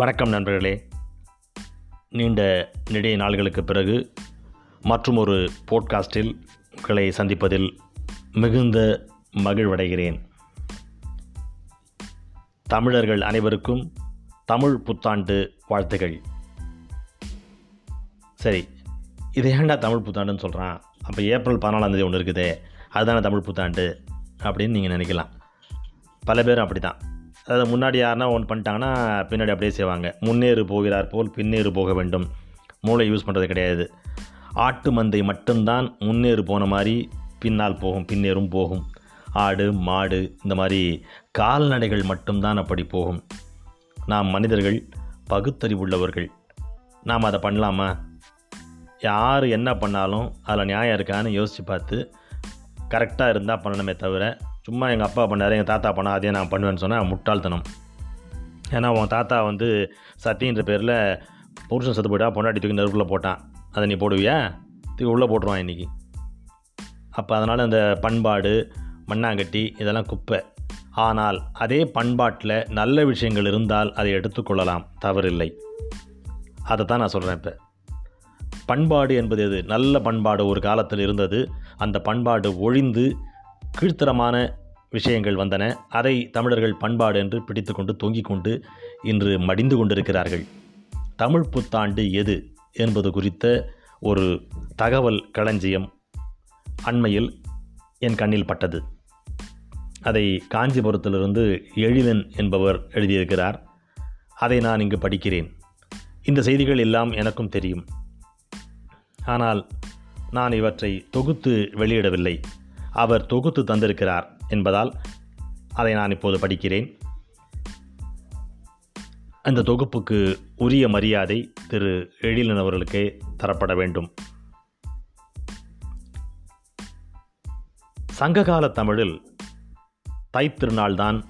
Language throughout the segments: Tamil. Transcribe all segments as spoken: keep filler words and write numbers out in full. வணக்கம் நண்பர்களே. நீண்ட நெடிய நாள்களுக்கு பிறகு மற்றும் ஒரு போட்காஸ்டில் உங்களை சந்திப்பதில் மிகுந்த மகிழ்வடைகிறேன். தமிழர்கள் அனைவருக்கும் தமிழ் புத்தாண்டு வாழ்த்துகள். சரி, இது ஏண்டா தமிழ் புத்தாண்டுன்னு சொல்கிறான், அப்போ ஏப்ரல் பதினாலாம் தேதி ஒன்று இருக்குது அதுதானே தமிழ் புத்தாண்டு அப்படின்னு நீங்கள் நினைக்கலாம். பல பேரும் அப்படி தான். அதாவது முன்னாடி யாருன்னா ஒன்று பண்ணிட்டாங்கன்னா பின்னாடி அப்படியே செய்வாங்க. முன்னேறு போகிறார் போல் பின்னேறு போக வேண்டும், மூளை யூஸ் பண்ணுறது கிடையாது. ஆட்டு மந்தை மட்டும்தான் முன்னேறு போன மாதிரி பின்னால் போகும், பின்னேறும் போகும். ஆடு மாடு இந்த மாதிரி கால்நடைகள் மட்டும்தான் அப்படி போகும். நாம் மனிதர்கள் பகுத்தறிவுள்ளவர்கள். நாம் அதை பண்ணலாமா, யார் என்ன பண்ணாலும் அதில் நியாயம் இருக்கான்னு யோசித்து பார்த்து கரெக்டாக இருந்தால் பண்ணணுமே தவிர சும்மா எங்கள் அப்பா பண்ணார் எங்கள் தாத்தா பண்ணால் அதே நான் பண்ணுவேன்னு சொன்னால் முட்டாள்தனம். ஏன்னா உன் தாத்தா வந்து சத்தின்ற பேரில் புருஷன் செத்து போய்ட்டா பொண்டாட்டி தூக்கி நெருப்புள்ளே போட்டான், அதை நீ போடுவியா? தூக்கி உள்ளே போட்டுருவான் இன்றைக்கி. அப்போ அதனால் அந்த பண்பாடு மண்ணாங்கட்டி இதெல்லாம் குப்பை. ஆனால் அதே பண்பாட்டில் நல்ல விஷயங்கள் இருந்தால் அதை எடுத்துக்கொள்ளலாம், தவறில்லை. அதை தான் நான் சொல்கிறேன். இப்போ பண்பாடு என்பது எது? நல்ல பண்பாடு ஒரு காலத்தில் இருந்தது. அந்த பண்பாடு ஒழிந்து கீழ்த்தரமான விஷயங்கள் வந்தன. அதை தமிழர்கள் பண்பாடு என்று பிடித்து கொண்டு தொங்கிக் கொண்டு இன்று மடிந்து கொண்டிருக்கிறார்கள். தமிழ் புத்தாண்டு எது என்பது குறித்த ஒரு தகவல் களஞ்சியம் அண்மையில் என் கண்ணில் பட்டது. அதை காஞ்சிபுரத்திலிருந்து எழிலன் என்பவர் எழுதியிருக்கிறார். அதை நான் இங்கு படிக்கிறேன். இந்த செய்திகள் எல்லாம் எனக்கும் தெரியும், ஆனால் நான் இவற்றை தொகுத்து வெளியிடவில்லை, அவர் தொகுத்து தந்திருக்கிறார் என்பதால் அதை நான் இப்போது படிக்கிறேன். அந்த தொகுப்புக்கு உரிய மரியாதை திரு எழிலன் அவர்களுக்கே தரப்பட வேண்டும். சங்ககால தமிழில் தைத் திருநாள்தான்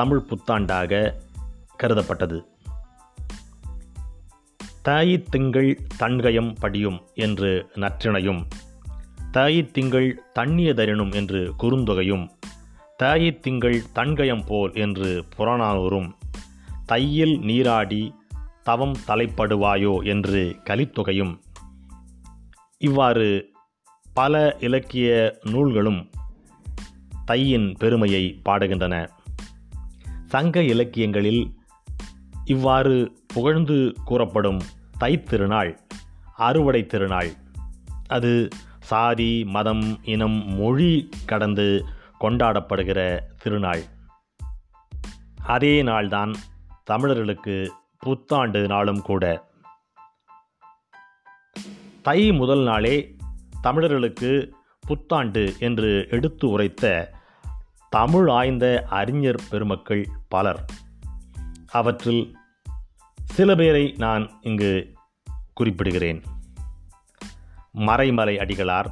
தமிழ் புத்தாண்டாக கருதப்பட்டது. தாயித் திங்கள் தன்கயம் படியும் என்று நற்றிணையும், தாயித் திங்கள் தண்ணிய தரினும் என்று குறுந்தொகையும், தாயித் திங்கள் தன்கயம் போல் என்று புறநானூறும், தையில் நீராடி தவம் தலைப்படுவாயோ என்று கலித்தொகையும், இவ்வாறு பல இலக்கிய நூல்களும் தையின் பெருமையை பாடுகின்றன. சங்க இலக்கியங்களில் இவ்வாறு புகழ்ந்து கூறப்படும் தைத் திருநாள் அறுவடை திருநாள். அது சாதி மதம் இனம் மொழி கடந்து கொண்டாடப்படுகிற திருநாள். அதே நாள்தான் தமிழர்களுக்கு புத்தாண்டு நாளும் கூட. தை முதல் நாளே தமிழர்களுக்கு புத்தாண்டு என்று எடுத்து உரைத்த தமிழ் ஆய்ந்த அறிஞர் பெருமக்கள் பலர். அவற்றில் சில பேரை நான் இங்கு குறிப்பிடுகிறேன். மறைமலை அடிகளார்,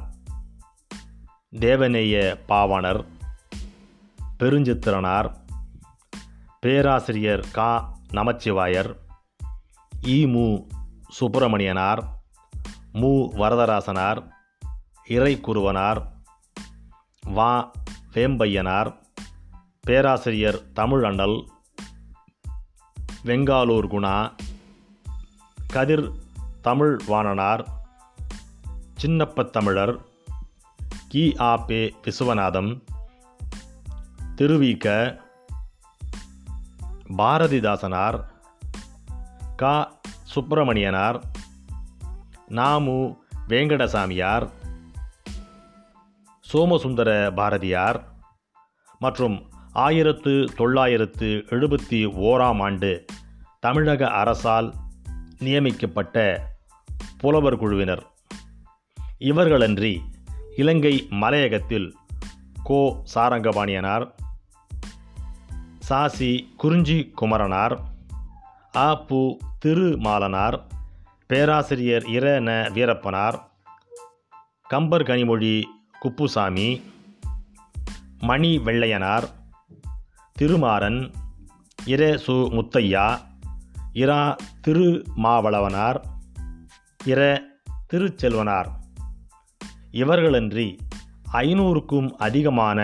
தேவனேய பாவனர், பெருஞ்சித்திரனார், பேராசிரியர் கா நமச்சிவாயர், இ மு சுப்பிரமணியனார், மு வரதராசனார், இறை குருவனார், வா வேம்பய்யனார், பேராசிரியர் தமிழ் அண்டல், வெங்காலூர் குணா, கதிர் தமிழ் வாணனார், சின்னப்ப தமிழர், கி ஆசுவநாதம், திருவிக பாரதிதாசனார், கா சுப்பிரமணியனார், நாமு வேங்கடசாமியார், சோமசுந்தர பாரதியார் மற்றும் ஆயிரத்து தொள்ளாயிரத்து எழுபத்தி ஓராம் ஆண்டு தமிழக அரசால் நியமிக்கப்பட்ட புலவர் குழுவினர். இவர்களன்றி இலங்கை மலையகத்தில் கோ சாரங்கபாணியனார், சாசி குறிஞ்சி குமரனார், ஆ பூ திருமாலனார், பேராசிரியர் இர நீ வீரப்பனார், கம்பர்கனிமொழி குப்புசாமி, மணி வெள்ளையனார், திருமாரன், இர சு முத்தையா, இரா திருமாவளவனார், இர திருச்செல்வனார். இவர்களன்றி ஐநூறுக்கும் அதிகமான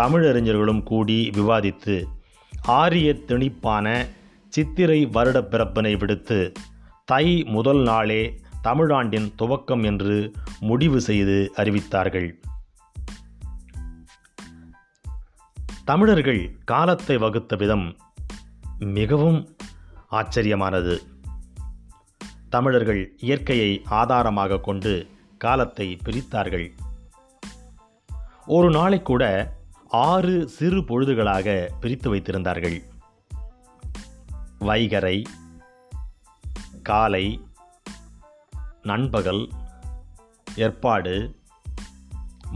தமிழறிஞர்களும் கூடி விவாதித்து ஆரிய திணிப்பான சித்திரை வருடப் பிறப்பினை விடுத்து தை முதல் நாளே தமிழாண்டின் துவக்கம் என்று முடிவு செய்து அறிவித்தார்கள். தமிழர்கள் காலத்தை வகுத்த விதம் மிகவும் ஆச்சரியமானது. தமிழர்கள் இயற்கையை ஆதாரமாக கொண்டு காலத்தை பிரித்தார்கள். ஒரு நாளை கூட ஆறு சிறு பொழுதுகளாக பிரித்து வைத்திருந்தார்கள். வைகறை, காலை, நண்பகல், ஏற்பாடு,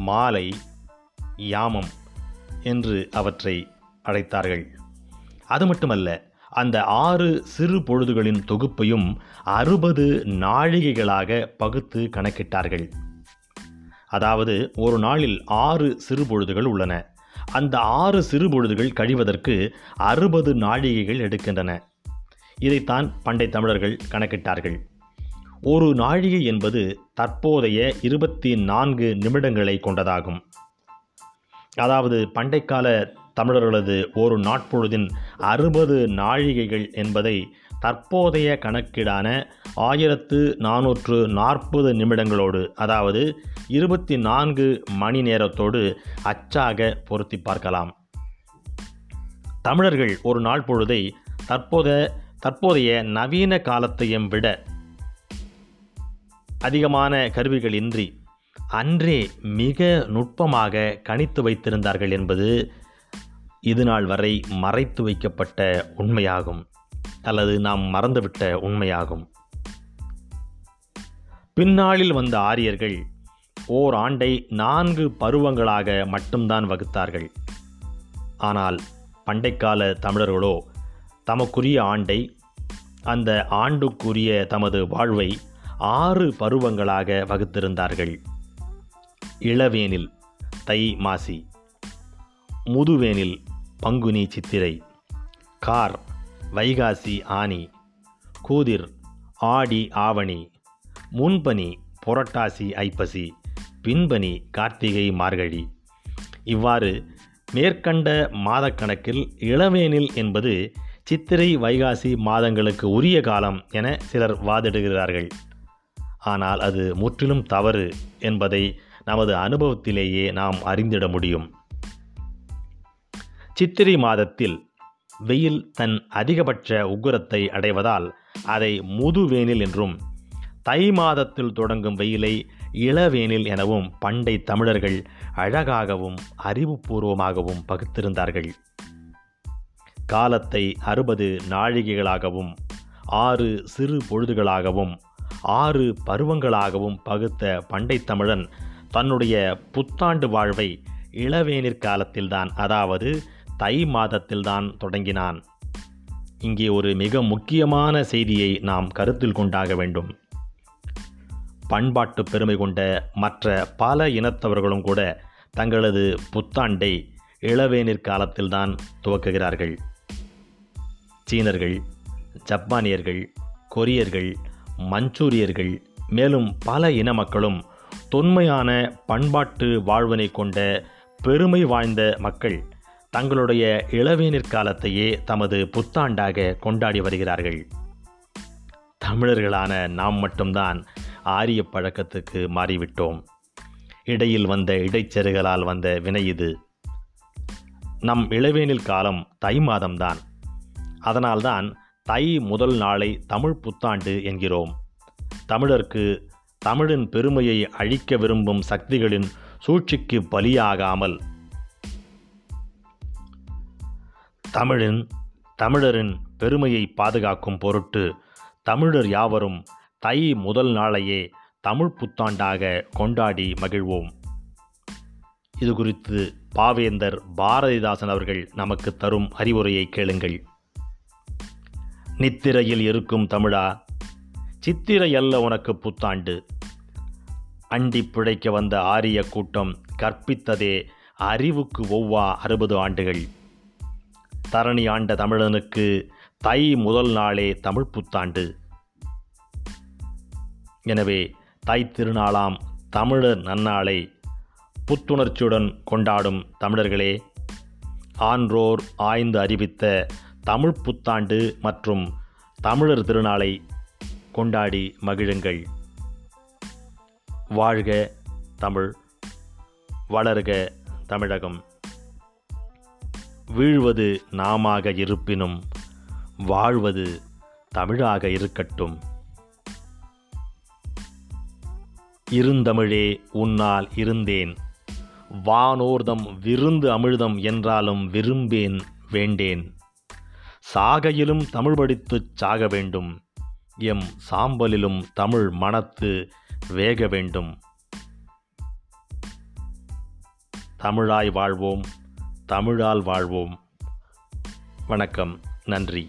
மாலை, யாமம் என்று அவற்றை அழைத்தார்கள். அது மட்டுமல்ல, அந்த ஆறு சிறு பொழுதுகளின் தொகுப்பையும் அறுபது நாழிகைகளாக பகுத்து கணக்கிட்டார்கள். அதாவது ஒரு நாளில் ஆறு சிறு பொழுதுகள் உள்ளன. அந்த ஆறு சிறு பொழுதுகள் கழிவதற்கு அறுபது நாழிகைகள் எடுக்கின்றன. இதைத்தான் பண்டை தமிழர்கள் கணக்கிட்டார்கள். ஒரு நாழிகை என்பது தற்போதைய இருபத்தி நான்கு நிமிடங்களை கொண்டதாகும். அதாவது பண்டைக்கால தமிழர்களது ஒரு நாட்பொழுதின் அறுபது நாழிகைகள் என்பதை தற்போதைய கணக்கீடான ஆயிரத்து நானூற்று நாற்பது நிமிடங்களோடு, அதாவது இருபத்தி நான்கு மணி நேரத்தோடு அச்சாக பொருத்தி பார்க்கலாம். தமிழர்கள் ஒரு நாட்பொழுதை தற்போத தற்போதைய நவீன காலத்தையும் விட அதிகமான கருவிகளின்றி அன்றே மிக நுட்பமாக கணித்து வைத்திருந்தார்கள் என்பது இதுநாள் வரை மறைத்து வைக்கப்பட்ட உண்மையாகும், அல்லது நாம் மறந்துவிட்ட உண்மையாகும். பின்னாளில் வந்த ஆரியர்கள் ஓர் ஆண்டை நான்கு பருவங்களாக மட்டும்தான் வகுத்தார்கள். ஆனால் பண்டைக்கால தமிழர்களோ தமக்குரிய ஆண்டை, அந்த ஆண்டுக்குரிய தமது வாழ்வை ஆறு பருவங்களாக வகுத்திருந்தார்கள். இளவேனில் தை மாசி, முதுவேனில் பங்குனி சித்திரை, கார் வைகாசி ஆனி, கூதிர் ஆடி ஆவணி, முன்பனி புரட்டாசி ஐப்பசி, பின்பனி கார்த்திகை மார்கழி. இவ்வாறு மேற்கண்ட மாதக்கணக்கில் இளவேனில் என்பது சித்திரை வைகாசி மாதங்களுக்கு உரிய காலம் என சிலர் வாதிடுகிறார்கள். ஆனால் அது முற்றிலும் தவறு என்பதை நமது அனுபவத்திலேயே நாம் அறிந்திட முடியும். சித்திரை மாதத்தில் வெயில் தன் அதிகபட்ச உக்கிரத்தை அடைவதால் அதை முதுவேனில் என்றும், தை மாதத்தில் தொடங்கும் வெயிலை இளவேனில் எனவும் பண்டை தமிழர்கள் அழகாகவும் அறிவுபூர்வமாகவும் பகுத்திருந்தார்கள். காலத்தை அறுபது நாழிகைகளாகவும் ஆறு சிறு பொழுதுகளாகவும் ஆறு பருவங்களாகவும் பகுத்த பண்டை தமிழன் தன்னுடைய புத்தாண்டு வாழ்வை இளவேனிற் காலத்தில்தான், அதாவது தை மாதத்தில்தான் தொடங்கினான். இங்கே ஒரு மிக முக்கியமான செய்தியை நாம் கருத்தில் கொண்டாக வேண்டும். பண்பாட்டு பெருமை கொண்ட மற்ற பல இனத்தவர்களும் கூட தங்களது புத்தாண்டை இளவேனிற் காலத்தில்தான் துவக்குகிறார்கள். சீனர்கள், ஜப்பானியர்கள், கொரியர்கள், மஞ்சூரியர்கள், மேலும் பல இன மக்களும் தொன்மையான பண்பாட்டு வாழ்வினை கொண்ட பெருமை வாய்ந்த மக்கள் தங்களுடைய இளவேனிற் காலத்தையே தமது புத்தாண்டாக கொண்டாடி வருகிறார்கள். தமிழர்களான நாம் மட்டும்தான் ஆரிய பழக்கத்துக்கு மாறிவிட்டோம். இடையில் வந்த இடைச்செருகளால் வந்த வினை இது. நம் இளவேனில் காலம் தை மாதம்தான். அதனால்தான் தை முதல் நாளை தமிழ் புத்தாண்டு என்கிறோம். தமிழர்க்கு தமிழின் பெருமையை அழிக்க விரும்பும் சக்திகளின் சூழ்ச்சிக்கு பலியாகாமல் தமிழின் தமிழரின் பெருமையை பாதுகாக்கும் பொருட்டு தமிழர் யாவரும் தை முதல் நாளையே தமிழ் புத்தாண்டாக கொண்டாடி மகிழ்வோம். இது குறித்து பாவேந்தர் பாரதிதாசன் அவர்கள் நமக்கு தரும் அறிவுரையை கேளுங்கள். நித்திரையில் இருக்கும் தமிழா, சித்திரை அல்ல உனக்கு புத்தாண்டு. அண்டி பிழைக்க வந்த ஆரிய கூட்டம் கற்பித்ததே அறிவுக்கு ஒவ்வா அறுபது ஆண்டுகள். தரணி ஆண்ட தமிழனுக்கு தை முதல் நாளே தமிழ் புத்தாண்டு. எனவே தை திருநாளாம் தமிழர் நன்னாளை புத்துணர்ச்சியுடன் கொண்டாடும் தமிழர்களே, ஆன்றோர் ஆய்ந்து அறிவித்த தமிழ் புத்தாண்டு மற்றும் தமிழர் திருநாளை கொண்டாடி மகிழுங்கள். வாழ்க தமிழ், வளர்க தமிழகம். வீழ்வது நாமாக இருப்பினும் வாழ்வது தமிழாக இருக்கட்டும். இருந்தமிழே உன்னால் இருந்தேன், வானோர்தம் விருந்து அமிழ்தம் என்றாலும் விரும்பேன் வேண்டேன். சாகையிலும் தமிழ் படித்துச் சாக வேண்டும், எம் சாம்பலிலும் தமிழ் மனத்து வேக வேண்டும். தமிழாய் வாழ்வோம், தமிழால் வாழ்வோம். வணக்கம், நன்றி.